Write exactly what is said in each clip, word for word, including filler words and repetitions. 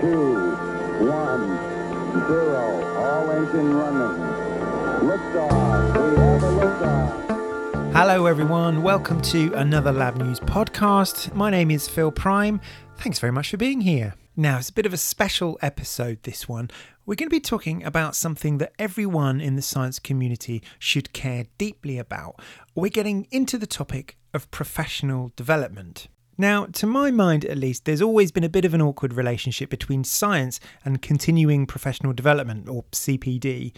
two, one, zero. All engine running. Liftoff. We have a liftoff. Hello, everyone. Welcome to another Lab News podcast. My name is Phil Prime. Thanks very much for being here. Now, it's a bit of a special episode, this one. We're going to be talking about something that everyone in the science community should care deeply about. We're getting into the topic of professional development. Now, to my mind at least, there's always been a bit of an awkward relationship between science and continuing professional development, or C P D.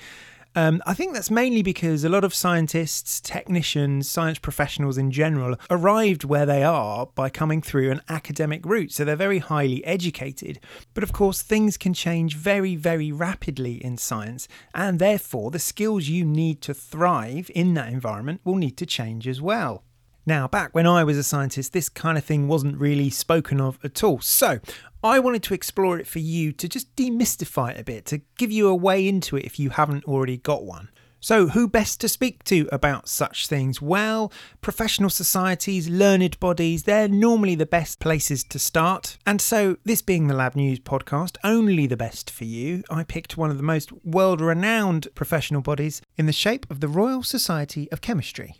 Um, I think that's mainly because a lot of scientists, technicians, science professionals in general arrived where they are by coming through an academic route, so they're very highly educated. But of course, things can change very, very rapidly in science, and therefore the skills you need to thrive in that environment will need to change as well. Now, back when I was a scientist, this kind of thing wasn't really spoken of at all. So I wanted to explore it for you to just demystify it a bit, to give you a way into it if you haven't already got one. So who best to speak to about such things? Well, professional societies, learned bodies, they're normally the best places to start. And so this being the Lab News podcast, only the best for you, I picked one of the most world-renowned professional bodies in the shape of the Royal Society of Chemistry.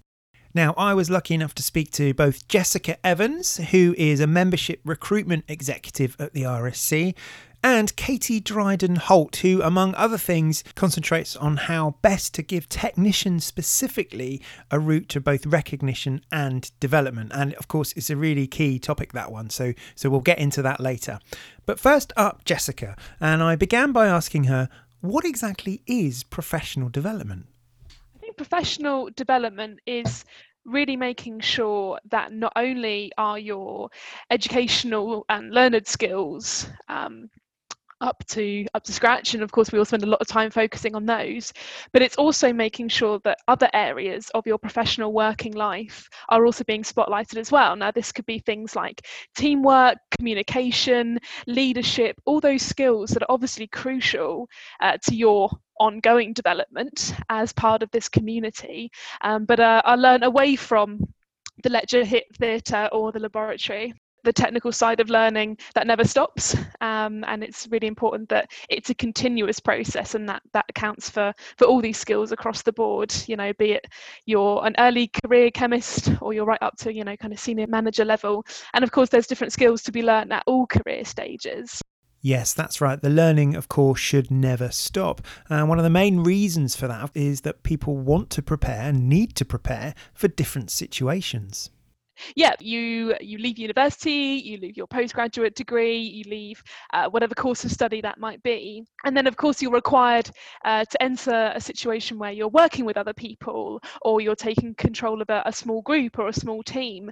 Now, I was lucky enough to speak to both Jessica Evans, who is a membership recruitment executive at the R S C, and Katie Dryden-Holt, who, among other things, concentrates on how best to give technicians specifically a route to both recognition and development. And, of course, it's a really key topic, that one, so, so we'll get into that later. But first up, Jessica, and I began by asking her, what exactly is professional development? Professional development is really making sure that not only are your educational and learned skills um, up to up to scratch, and of course we all spend a lot of time focusing on those, but it's also making sure that other areas of your professional working life are also being spotlighted as well. Now, this could be things like teamwork, communication, leadership, all those skills that are obviously crucial uh, to your ongoing development as part of this community, um, but uh, I learn away from the lecture theatre or the laboratory. The technical side of learning, that never stops, um, and it's really important that it's a continuous process, and that that accounts for for all these skills across the board, you know, be it you're an early career chemist or you're right up to, you know, kind of senior manager level. And of course there's different skills to be learned at all career stages. Yes, that's right. The learning, of course, should never stop. And uh, one of the main reasons for that is that people want to prepare, need to prepare for different situations. Yeah, you you leave university, you leave your postgraduate degree, you leave uh, whatever course of study that might be. And then, of course, you're required uh, to enter a situation where you're working with other people, or you're taking control of a, a small group or a small team.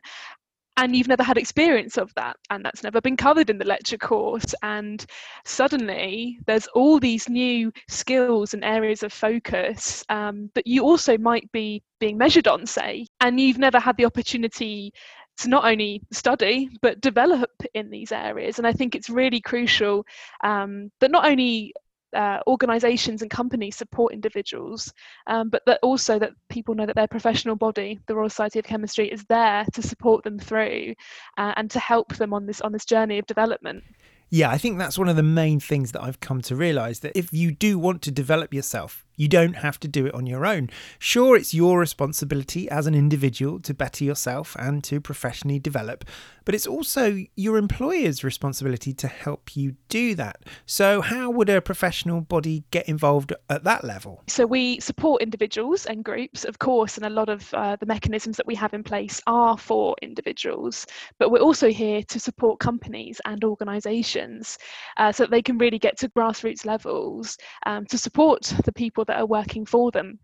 And you've never had experience of that, and that's never been covered in the lecture course. And suddenly there's all these new skills and areas of focus um, that you also might be being measured on, say, and you've never had the opportunity to not only study but develop in these areas. And I think it's really crucial um, that not only Uh, organisations and companies support individuals, um, but that also that people know that their professional body, the Royal Society of Chemistry, is there to support them through uh, and to help them on this on this journey of development. Yeah, I think that's one of the main things that I've come to realise, that if you do want to develop yourself, you don't have to do it on your own. Sure, it's your responsibility as an individual to better yourself and to professionally develop, but it's also your employer's responsibility to help you do that. So how would a professional body get involved at that level? So we support individuals and groups, of course, and a lot of uh, the mechanisms that we have in place are for individuals, but we're also here to support companies and organisations uh, so that they can really get to grassroots levels um, to support the people that are working for them.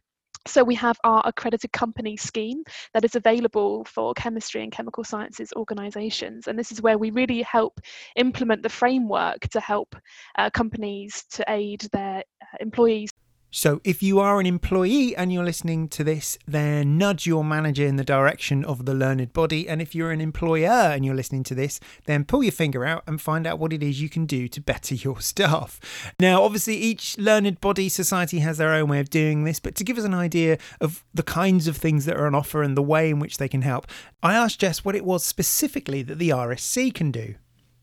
So we have our accredited company scheme that is available for chemistry and chemical sciences organisations, and this is where we really help implement the framework to help uh, companies to aid their uh, employees. So if you are an employee and you're listening to this, then nudge your manager in the direction of the learned body. And if you're an employer and you're listening to this, then pull your finger out and find out what it is you can do to better your staff. Now, obviously, each learned body society has their own way of doing this. But to give us an idea of the kinds of things that are on offer and the way in which they can help, I asked Jess what it was specifically that the R S C can do.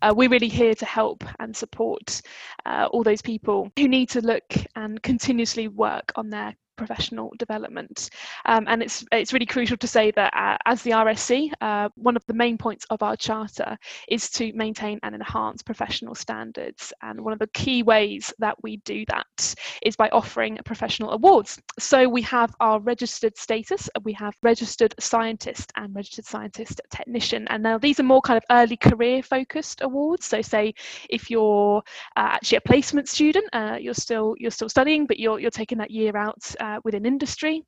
uh, we're really here to help and support uh, all those people who need to look and continuously work on their professional development. Um, and it's it's really crucial to say that uh, as the R S C, uh, one of the main points of our charter is to maintain and enhance professional standards. And one of the key ways that we do that is by offering professional awards. So we have our registered status, we have registered scientist and registered scientist technician. And now these are more kind of early career focused awards. So say if you're uh, actually a placement student, uh, you're still you're still studying, but you're you're taking that year out Uh, within industry,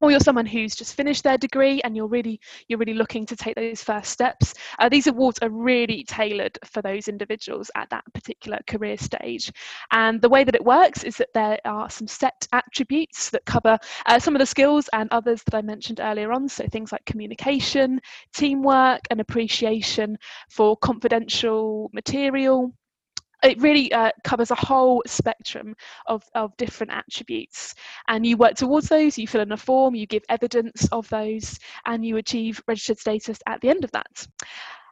or you're someone who's just finished their degree and you're really you're really looking to take those first steps. Uh, these awards are really tailored for those individuals at that particular career stage. And the way that it works is that there are some set attributes that cover uh, some of the skills and others that I mentioned earlier on. So things like communication, teamwork, and appreciation for confidential material. It really uh, covers a whole spectrum of, of different attributes, and you work towards those, you fill in a form, you give evidence of those, and you achieve registered status at the end of that.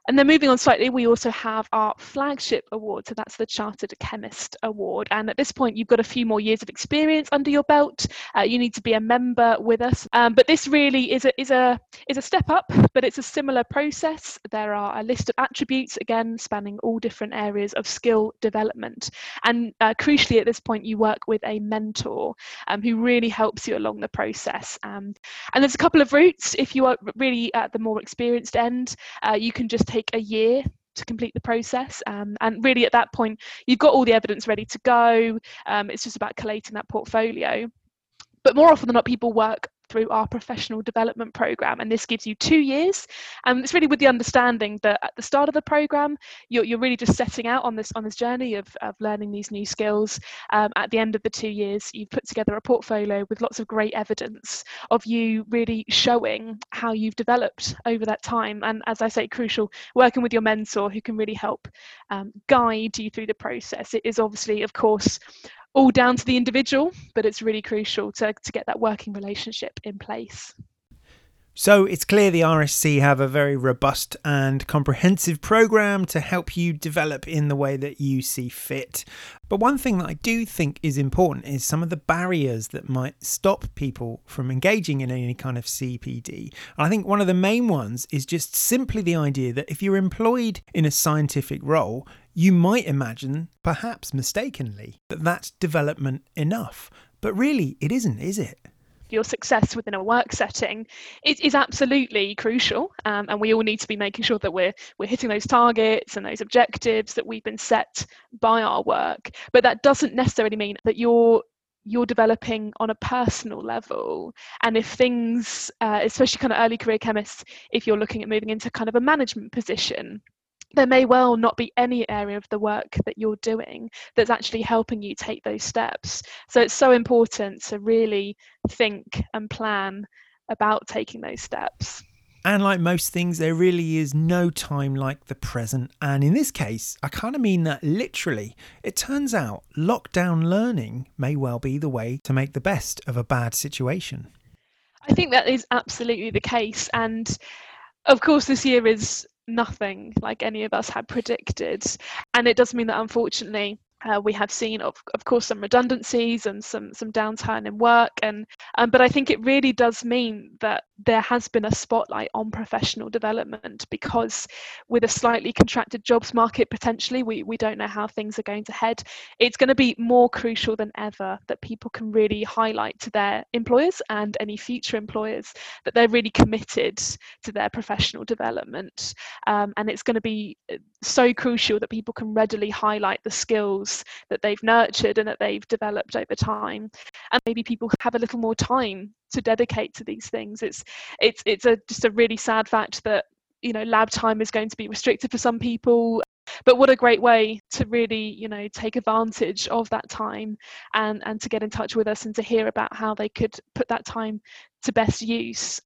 And then moving on slightly, we also have our flagship award, so that's the Chartered Chemist Award. And at this point, you've got a few more years of experience under your belt. Uh, you need to be a member with us. Um, but this really is a, is, a, is a step up, but it's a similar process. There are a list of attributes, again, spanning all different areas of skill development. And uh, crucially, at this point, you work with a mentor um, who really helps you along the process. Um, and there's a couple of routes. If you are really at the more experienced end, uh, you can just take a year to complete the process, um, and really at that point you've got all the evidence ready to go. Um, it's just about collating that portfolio. But more often than not, people work through our professional development program, and this gives you two years, and um, it's really with the understanding that at the start of the program you're, you're really just setting out on this on this journey of, of learning these new skills. Um, at the end of the two years, you've put together a portfolio with lots of great evidence of you really showing how you've developed over that time, and as I say, crucial working with your mentor who can really help um, guide you through the process. It is obviously, of course, all down to the individual, but it's really crucial to, to get that working relationship in place. So it's clear the R S C have a very robust and comprehensive programme to help you develop in the way that you see fit. But one thing that I do think is important is some of the barriers that might stop people from engaging in any kind of C P D. And I think one of the main ones is just simply the idea that if you're employed in a scientific role, you might imagine, perhaps mistakenly, that that's development enough. But really, it isn't, is it? Your success within a work setting is, is absolutely crucial, um, and we all need to be making sure that we're we're hitting those targets and those objectives that we've been set by our work. But that doesn't necessarily mean that you're you're developing on a personal level. And if things, uh, especially kind of early career chemists, if you're looking at moving into kind of a management position, there may well not be any area of the work that you're doing that's actually helping you take those steps. So it's so important to really think and plan about taking those steps. And like most things, there really is no time like the present. And in this case, I kind of mean that literally. It turns out lockdown learning may well be the way to make the best of a bad situation. I think that is absolutely the case. And of course, this year is nothing like any of us had predicted, and it does mean that unfortunately uh, we have seen of, of course some redundancies and some some downtime in work, and um, but I think it really does mean that there has been a spotlight on professional development, because with a slightly contracted jobs market potentially, we, we don't know how things are going to head. It's going to be more crucial than ever that people can really highlight to their employers and any future employers that they're really committed to their professional development, um, and it's going to be so crucial that people can readily highlight the skills that they've nurtured and that they've developed over time, and maybe people have a little more time to dedicate to these things. It's it's it's a just a really sad fact that, you know, lab time is going to be restricted for some people, but what a great way to really, you know, take advantage of that time and and to get in touch with us and to hear about how they could put that time to best use.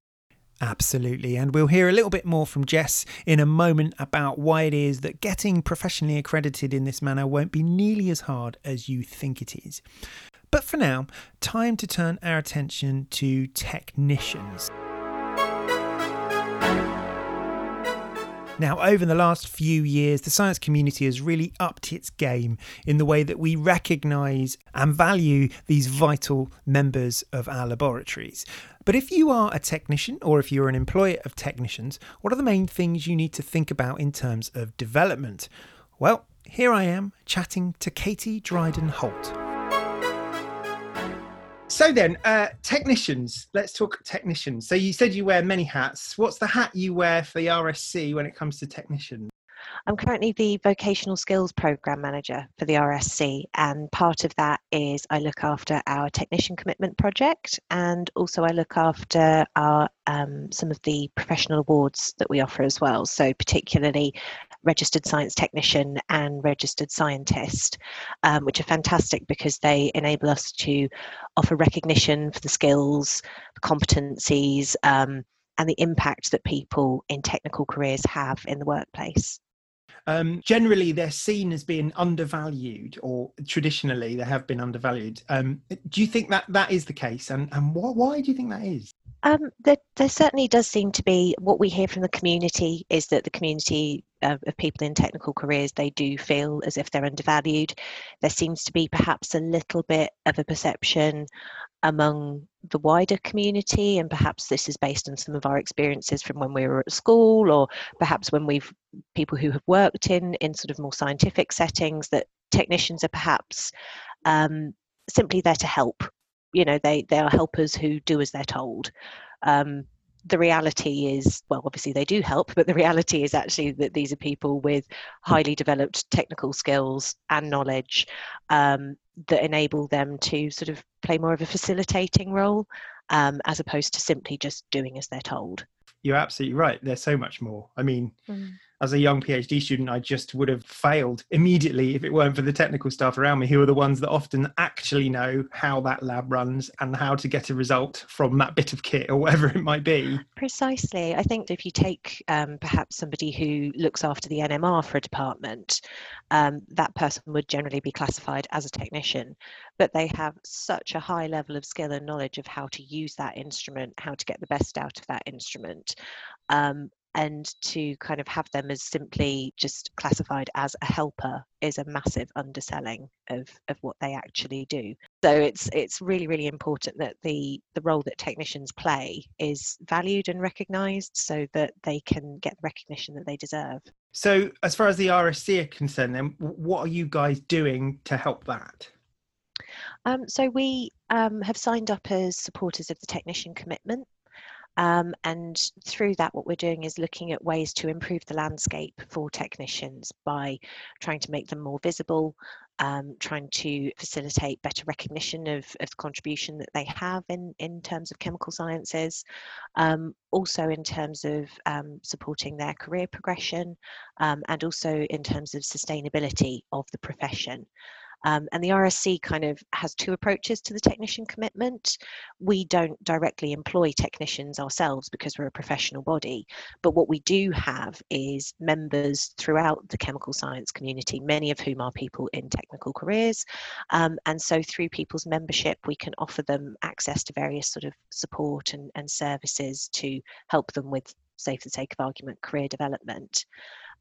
Absolutely. And we'll hear a little bit more from Jess in a moment about why it is that getting professionally accredited in this manner won't be nearly as hard as you think it is. But for now, time to turn our attention to technicians. Now, over the last few years, the science community has really upped its game in the way that we recognise and value these vital members of our laboratories. But if you are a technician or if you're an employer of technicians, what are the main things you need to think about in terms of development? Well, here I am chatting to Katie Dryden-Holt. So then, uh, technicians, let's talk technicians. So you said you wear many hats. What's the hat you wear for the R S C when it comes to technicians? I'm currently the Vocational Skills Programme Manager for the R S C, and part of that is I look after our Technician Commitment project, and also I look after our um, some of the professional awards that we offer as well, so particularly Registered Science Technician and Registered Scientist, um, which are fantastic because they enable us to offer recognition for the skills, competencies, um, and the impact that people in technical careers have in the workplace. Um, generally, they're seen as being undervalued, or traditionally they have been undervalued. Um, do you think that that is the case? And, and wh- why do you think that is? Um, there, there certainly does seem to be, what we hear from the community is that the community of, of people in technical careers, they do feel as if they're undervalued. There seems to be perhaps a little bit of a perception among the wider community, and perhaps this is based on some of our experiences from when we were at school, or perhaps when we've people who have worked in in sort of more scientific settings, that technicians are perhaps um, simply there to help. You know, they they are helpers who do as they're told. Um, the reality is, well, obviously they do help, but the reality is actually that these are people with highly developed technical skills and knowledge um, that enable them to sort of play more of a facilitating role um, as opposed to simply just doing as they're told. You're absolutely right. There's so much more. I mean, mm. as a young PhD student, I just would have failed immediately if it weren't for the technical staff around me, who are the ones that often actually know how that lab runs and how to get a result from that bit of kit or whatever it might be. Precisely. I think if you take um, perhaps somebody who looks after the N M R for a department, um, that person would generally be classified as a technician, but they have such a high level of skill and knowledge of how to use that instrument, how to get the best out of that instrument. Um, And to kind of have them as simply just classified as a helper is a massive underselling of, of what they actually do. So it's it's really, really important that the, the role that technicians play is valued and recognised so that they can get the recognition that they deserve. So as far as the R S C are concerned, then, what are you guys doing to help that? Um, so we um, have signed up as supporters of the Technician Commitment. Um, and through that, what we're doing is looking at ways to improve the landscape for technicians by trying to make them more visible, um, trying to facilitate better recognition of, of the contribution that they have in, in terms of chemical sciences, um, also in terms of um, supporting their career progression, um, and also in terms of sustainability of the profession. Um, and the R S C kind of has two approaches to the Technician Commitment. We don't directly employ technicians ourselves because we're a professional body, but what we do have is members throughout the chemical science community, many of whom are people in technical careers. Um, and so through people's membership, we can offer them access to various sort of support and, and services to help them with, say for the sake of argument, career development.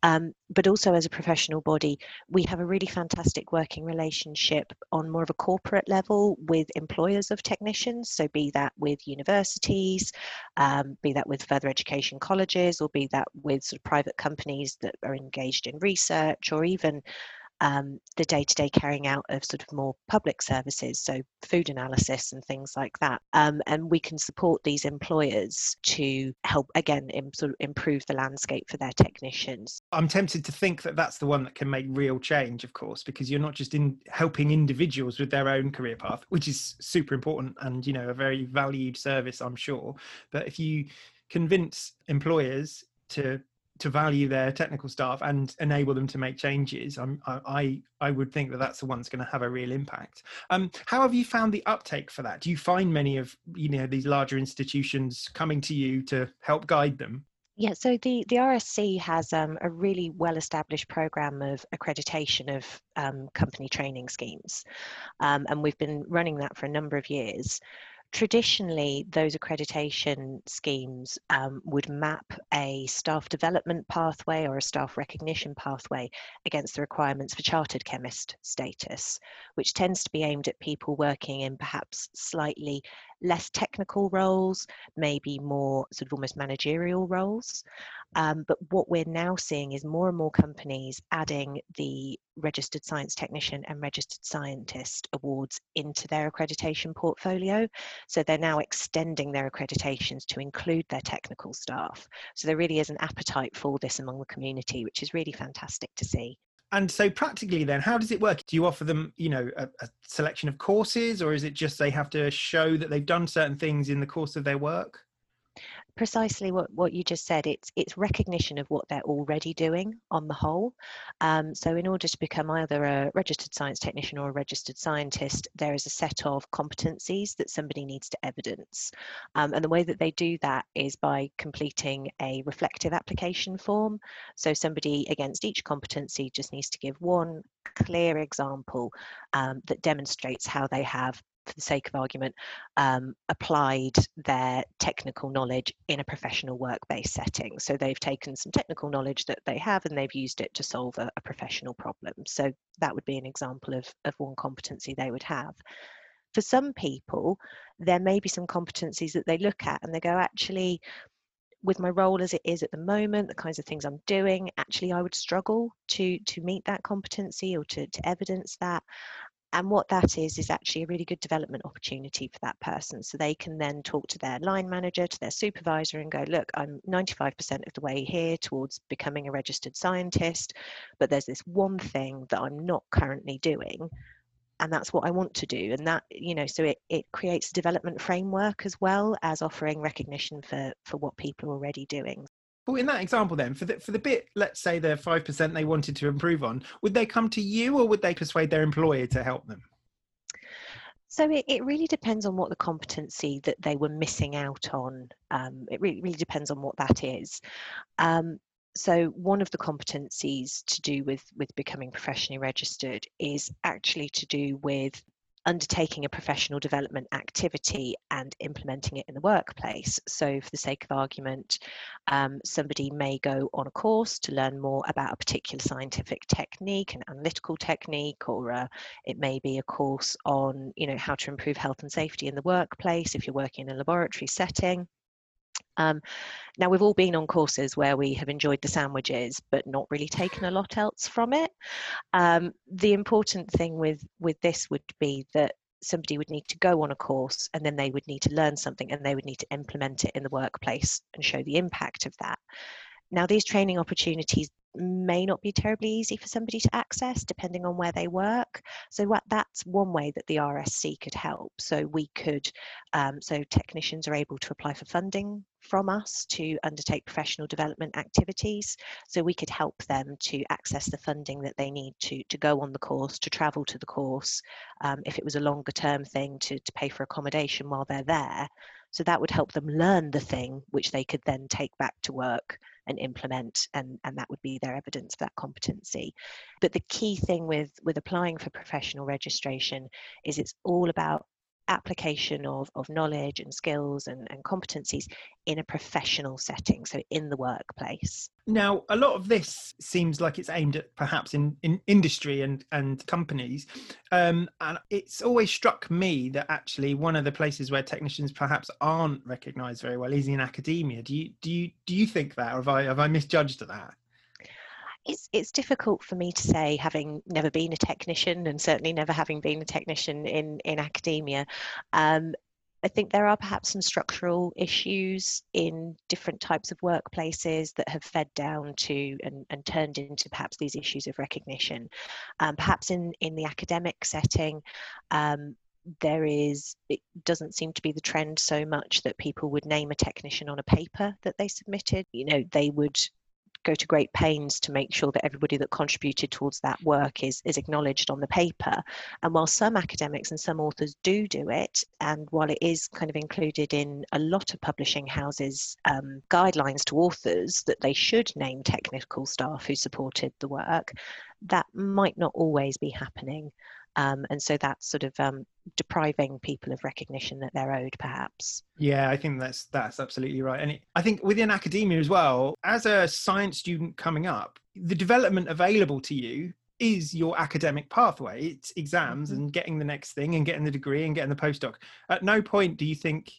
Um, but also as a professional body, we have a really fantastic working relationship on more of a corporate level with employers of technicians. So be that with universities, um, be that with further education colleges, or be that with sort of private companies that are engaged in research, or even um, the day-to-day carrying out of sort of more public services, so food analysis and things like that. Um, and we can support these employers to help, again, im- sort of improve the landscape for their technicians. I'm tempted to think that that's the one that can make real change, of course, because you're not just in helping individuals with their own career path, which is super important and, you know, a very valued service, I'm sure. But if you convince employers to to value their technical staff and enable them to make changes, I'm, I I would think that that's the one that's going to have a real impact. Um, how have you found the uptake for that? Do you find many of, you know, these larger institutions coming to you to help guide them? Yeah, so the, the R S C has um, a really well-established programme of accreditation of um, company training schemes, um, and we've been running that for a number of years, Traditionally, those accreditation schemes um, would map a staff development pathway or a staff recognition pathway against the requirements for chartered chemist status, which tends to be aimed at people working in perhaps slightly less technical roles, maybe more sort of almost managerial roles. Um, but what we're now seeing is more and more companies adding the registered science technician and registered scientist awards into their accreditation portfolio. So they're now extending their accreditations to include their technical staff. So there really is an appetite for this among the community, which is really fantastic to see. And so practically then, how does it work? Do you offer them, you know, a, a selection of courses, or is it just they have to show that they've done certain things in the course of their work? Precisely what, what you just said, it's it's recognition of what they're already doing on the whole. Um, so in order to become either a registered science technician or a registered scientist, there is a set of competencies that somebody needs to evidence. Um, and the way that they do that is by completing a reflective application form. So somebody against each competency just needs to give one clear example um, that demonstrates how they have, for the sake of argument, um, applied their technical knowledge in a professional work-based setting. So they've taken some technical knowledge that they have and they've used it to solve a, a professional problem. So that would be an example of, of one competency they would have. For some people, there may be some competencies that they look at and they go, actually, with my role as it is at the moment, the kinds of things I'm doing, actually, I would struggle to, to meet that competency or to, to evidence that. And what that is, is actually a really good development opportunity for that person. So they can then talk to their line manager, to their supervisor and go, look, I'm ninety-five percent of the way here towards becoming a registered scientist, but there's this one thing that I'm not currently doing, and that's what I want to do. And that, you know, so it, it creates a development framework as well as offering recognition for, for what people are already doing. Well, in that example then, for the, for the bit, let's say the five percent they wanted to improve on, would they come to you or would they persuade their employer to help them? So it, it really depends on what the competency that they were missing out on. Um, it really, really depends on what that is. Um, so one of the competencies to do with, with becoming professionally registered is actually to do with undertaking a professional development activity and implementing it in the workplace. So for the sake of argument, um, somebody may go on a course to learn more about a particular scientific technique, an analytical technique, or uh, it may be a course on, you know, how to improve health and safety in the workplace if you're working in a laboratory setting. Um, now, we've all been on courses where we have enjoyed the sandwiches, but not really taken a lot else from it. Um, the important thing with, with this would be that somebody would need to go on a course and then they would need to learn something and they would need to implement it in the workplace and show the impact of that. Now, these training opportunities may not be terribly easy for somebody to access depending on where they work. So what, that's one way that the R S C could help. So we could, um, so technicians are able to apply for funding from us to undertake professional development activities. So we could help them to access the funding that they need to, to go on the course, to travel to the course, um, if it was a longer term thing to, to pay for accommodation while they're there. So that would help them learn the thing which they could then take back to work and implement, and, and that would be their evidence for that competency. But the key thing with, with applying for professional registration is it's all about application of, of knowledge and skills and, and competencies in a professional setting, so in the workplace. Now, a lot of this seems like it's aimed at perhaps in, in industry and, and companies. Um, and it's always struck me that actually one of the places where technicians perhaps aren't recognised very well is in academia. Do you, do you, do you think that, or have I, have I misjudged that? It's, it's difficult for me to say, having never been a technician and certainly never having been a technician in, in academia. Um, I think there are perhaps some structural issues in different types of workplaces that have fed down to and, and turned into perhaps these issues of recognition. Um, perhaps in, in the academic setting, um, there is, it doesn't seem to be the trend so much that people would name a technician on a paper that they submitted. You know, they would go to great pains to make sure that everybody that contributed towards that work is, is acknowledged on the paper. And while some academics and some authors do do it, and while it is kind of included in a lot of publishing houses' um, guidelines to authors that they should name technical staff who supported the work, that might not always be happening. Um, and so that's sort of um, depriving people of recognition that they're owed, perhaps. Yeah, I think that's that's absolutely right. And it, I think within academia as well, as a science student coming up, the development available to you is your academic pathway. It's exams mm-hmm. and getting the next thing and getting the degree and getting the postdoc. At no point do you think,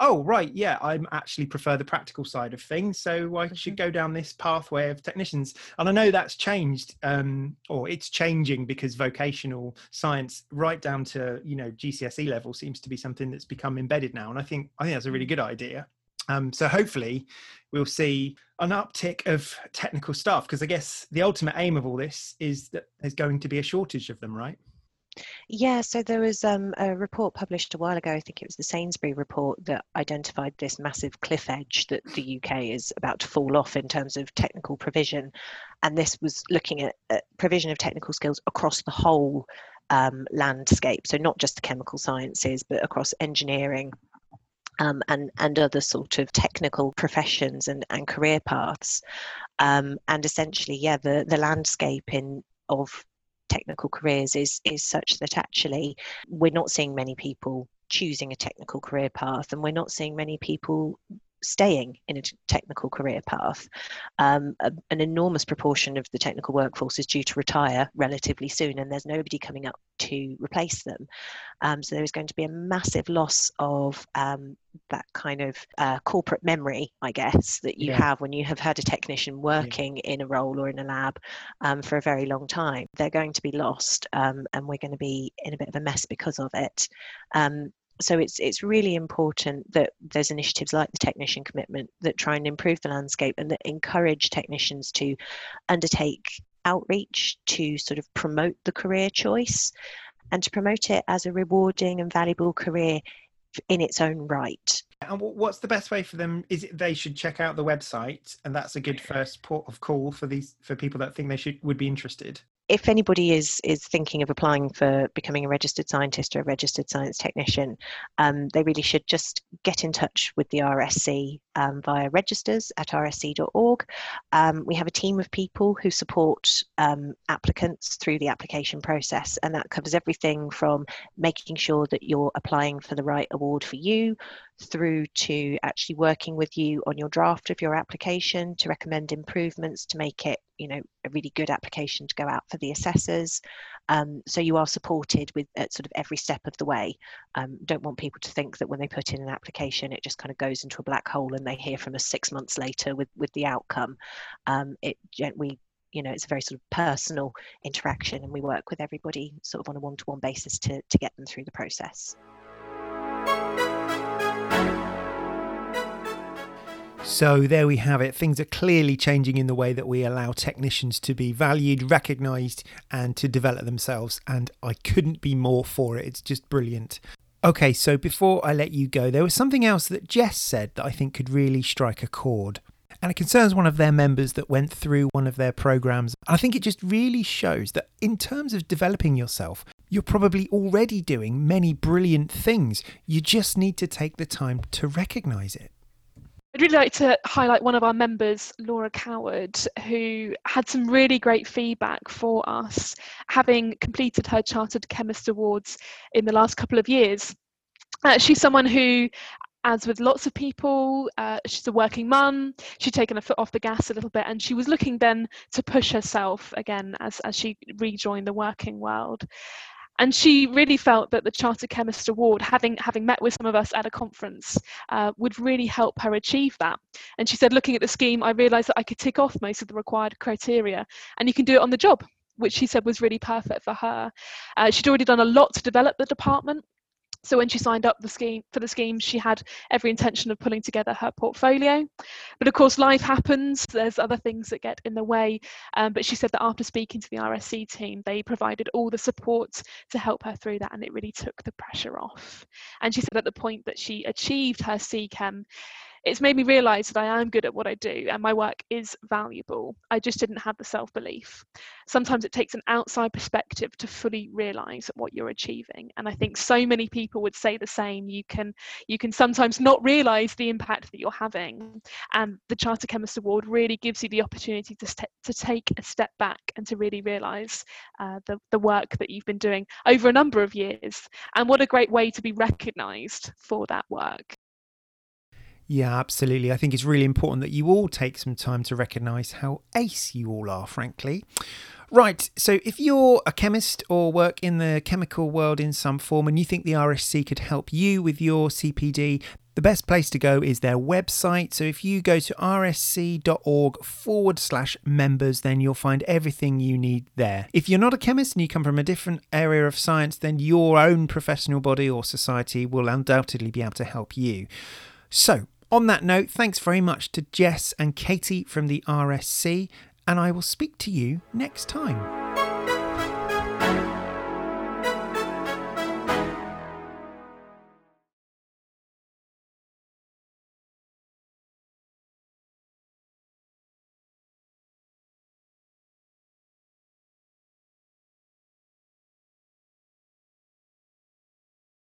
oh, right, yeah, I actually prefer the practical side of things, so I mm-hmm. should go down this pathway of technicians. And I know that's changed, um, or it's changing, because vocational science right down to, you know, G C S E level seems to be something that's become embedded now. And I think I think that's a really good idea. Um, so hopefully we'll see an uptick of technical staff, because I guess the ultimate aim of all this is that there's going to be a shortage of them, right? Yeah, so there was um, a report published a while ago, I think it was the Sainsbury report, that identified this massive cliff edge that the U K is about to fall off in terms of technical provision. And this was looking at, at provision of technical skills across the whole um, landscape. So not just the chemical sciences, but across engineering um, and, and other sort of technical professions and, and career paths. Um, and essentially, yeah, the, the landscape in of technical careers is is such that actually we're not seeing many people choosing a technical career path, and we're not seeing many people staying in a t- technical career path. Um, a, an enormous proportion of the technical workforce is due to retire relatively soon, and there's nobody coming up to replace them. Um, so there is going to be a massive loss of um, that kind of uh, corporate memory, I guess, that you yeah. have when you have had a technician working yeah. in a role or in a lab um, for a very long time. They're going to be lost, um, and we're going to be in a bit of a mess because of it. Um, So it's it's really important that there's initiatives like the Technician Commitment that try and improve the landscape and that encourage technicians to undertake outreach to sort of promote the career choice and to promote it as a rewarding and valuable career in its own right. And what's the best way for them? Is it they should check out the website, and that's a good first port of call for these for people that think they should would be interested? If anybody is is thinking of applying for becoming a registered scientist or a registered science technician, um, they really should just get in touch with the R S C um, via registers at r s c dot org. Um, we have a team of people who support um, applicants through the application process, and that covers everything from making sure that you're applying for the right award for you, through to actually working with you on your draft of your application to recommend improvements to make it, you know, a really good application to go out for the assessors. Um, so you are supported with at sort of every step of the way. Um, don't want people to think that when they put in an application, it just kind of goes into a black hole and they hear from us six months later with, with the outcome. Um, it we, you know, it's a very sort of personal interaction, and we work with everybody sort of on a one-to-one basis to, to get them through the process. So there we have it. Things are clearly changing in the way that we allow technicians to be valued, recognised, and to develop themselves. And I couldn't be more for it. It's just brilliant. Okay, so before I let you go, there was something else that Jess said that I think could really strike a chord. And it concerns one of their members that went through one of their programmes. I think it just really shows that in terms of developing yourself, you're probably already doing many brilliant things. You just need to take the time to recognise it. I'd really like to highlight one of our members, Laura Coward, who had some really great feedback for us, having completed her Chartered Chemist Awards in the last couple of years. Uh, she's someone who, as with lots of people, uh, she's a working mum, she'd taken her foot off the gas a little bit, and she was looking then to push herself again as, as she rejoined the working world. And she really felt that the Chartered Chemist Award, having having met with some of us at a conference, uh, would really help her achieve that. And she said, looking at the scheme, I realised that I could tick off most of the required criteria, and you can do it on the job, which she said was really perfect for her. Uh, she'd already done a lot to develop the department. So when she signed up the scheme, for the scheme, she had every intention of pulling together her portfolio. But of course, life happens. There's other things that get in the way. Um, but she said that after speaking to the R S C team, they provided all the support to help her through that. And it really took the pressure off. And she said at the point that she achieved her CChem, It's made me realise that I am good at what I do and my work is valuable. I just didn't have the self-belief. Sometimes it takes an outside perspective to fully realise what you're achieving. And I think so many people would say the same. You can, you can sometimes not realise the impact that you're having. And the Charter Chemist Award really gives you the opportunity to, st- to take a step back and to really realise uh, the, the work that you've been doing over a number of years. And what a great way to be recognised for that work. Yeah, absolutely. I think it's really important that you all take some time to recognise how ace you all are, frankly. Right, so if you're a chemist or work in the chemical world in some form and you think the R S C could help you with your C P D, the best place to go is their website. So if you go to rsc.org forward slash members, then you'll find everything you need there. If you're not a chemist and you come from a different area of science, then your own professional body or society will undoubtedly be able to help you. So, on that note, thanks very much to Jess and Katie from the R S C, and I will speak to you next time.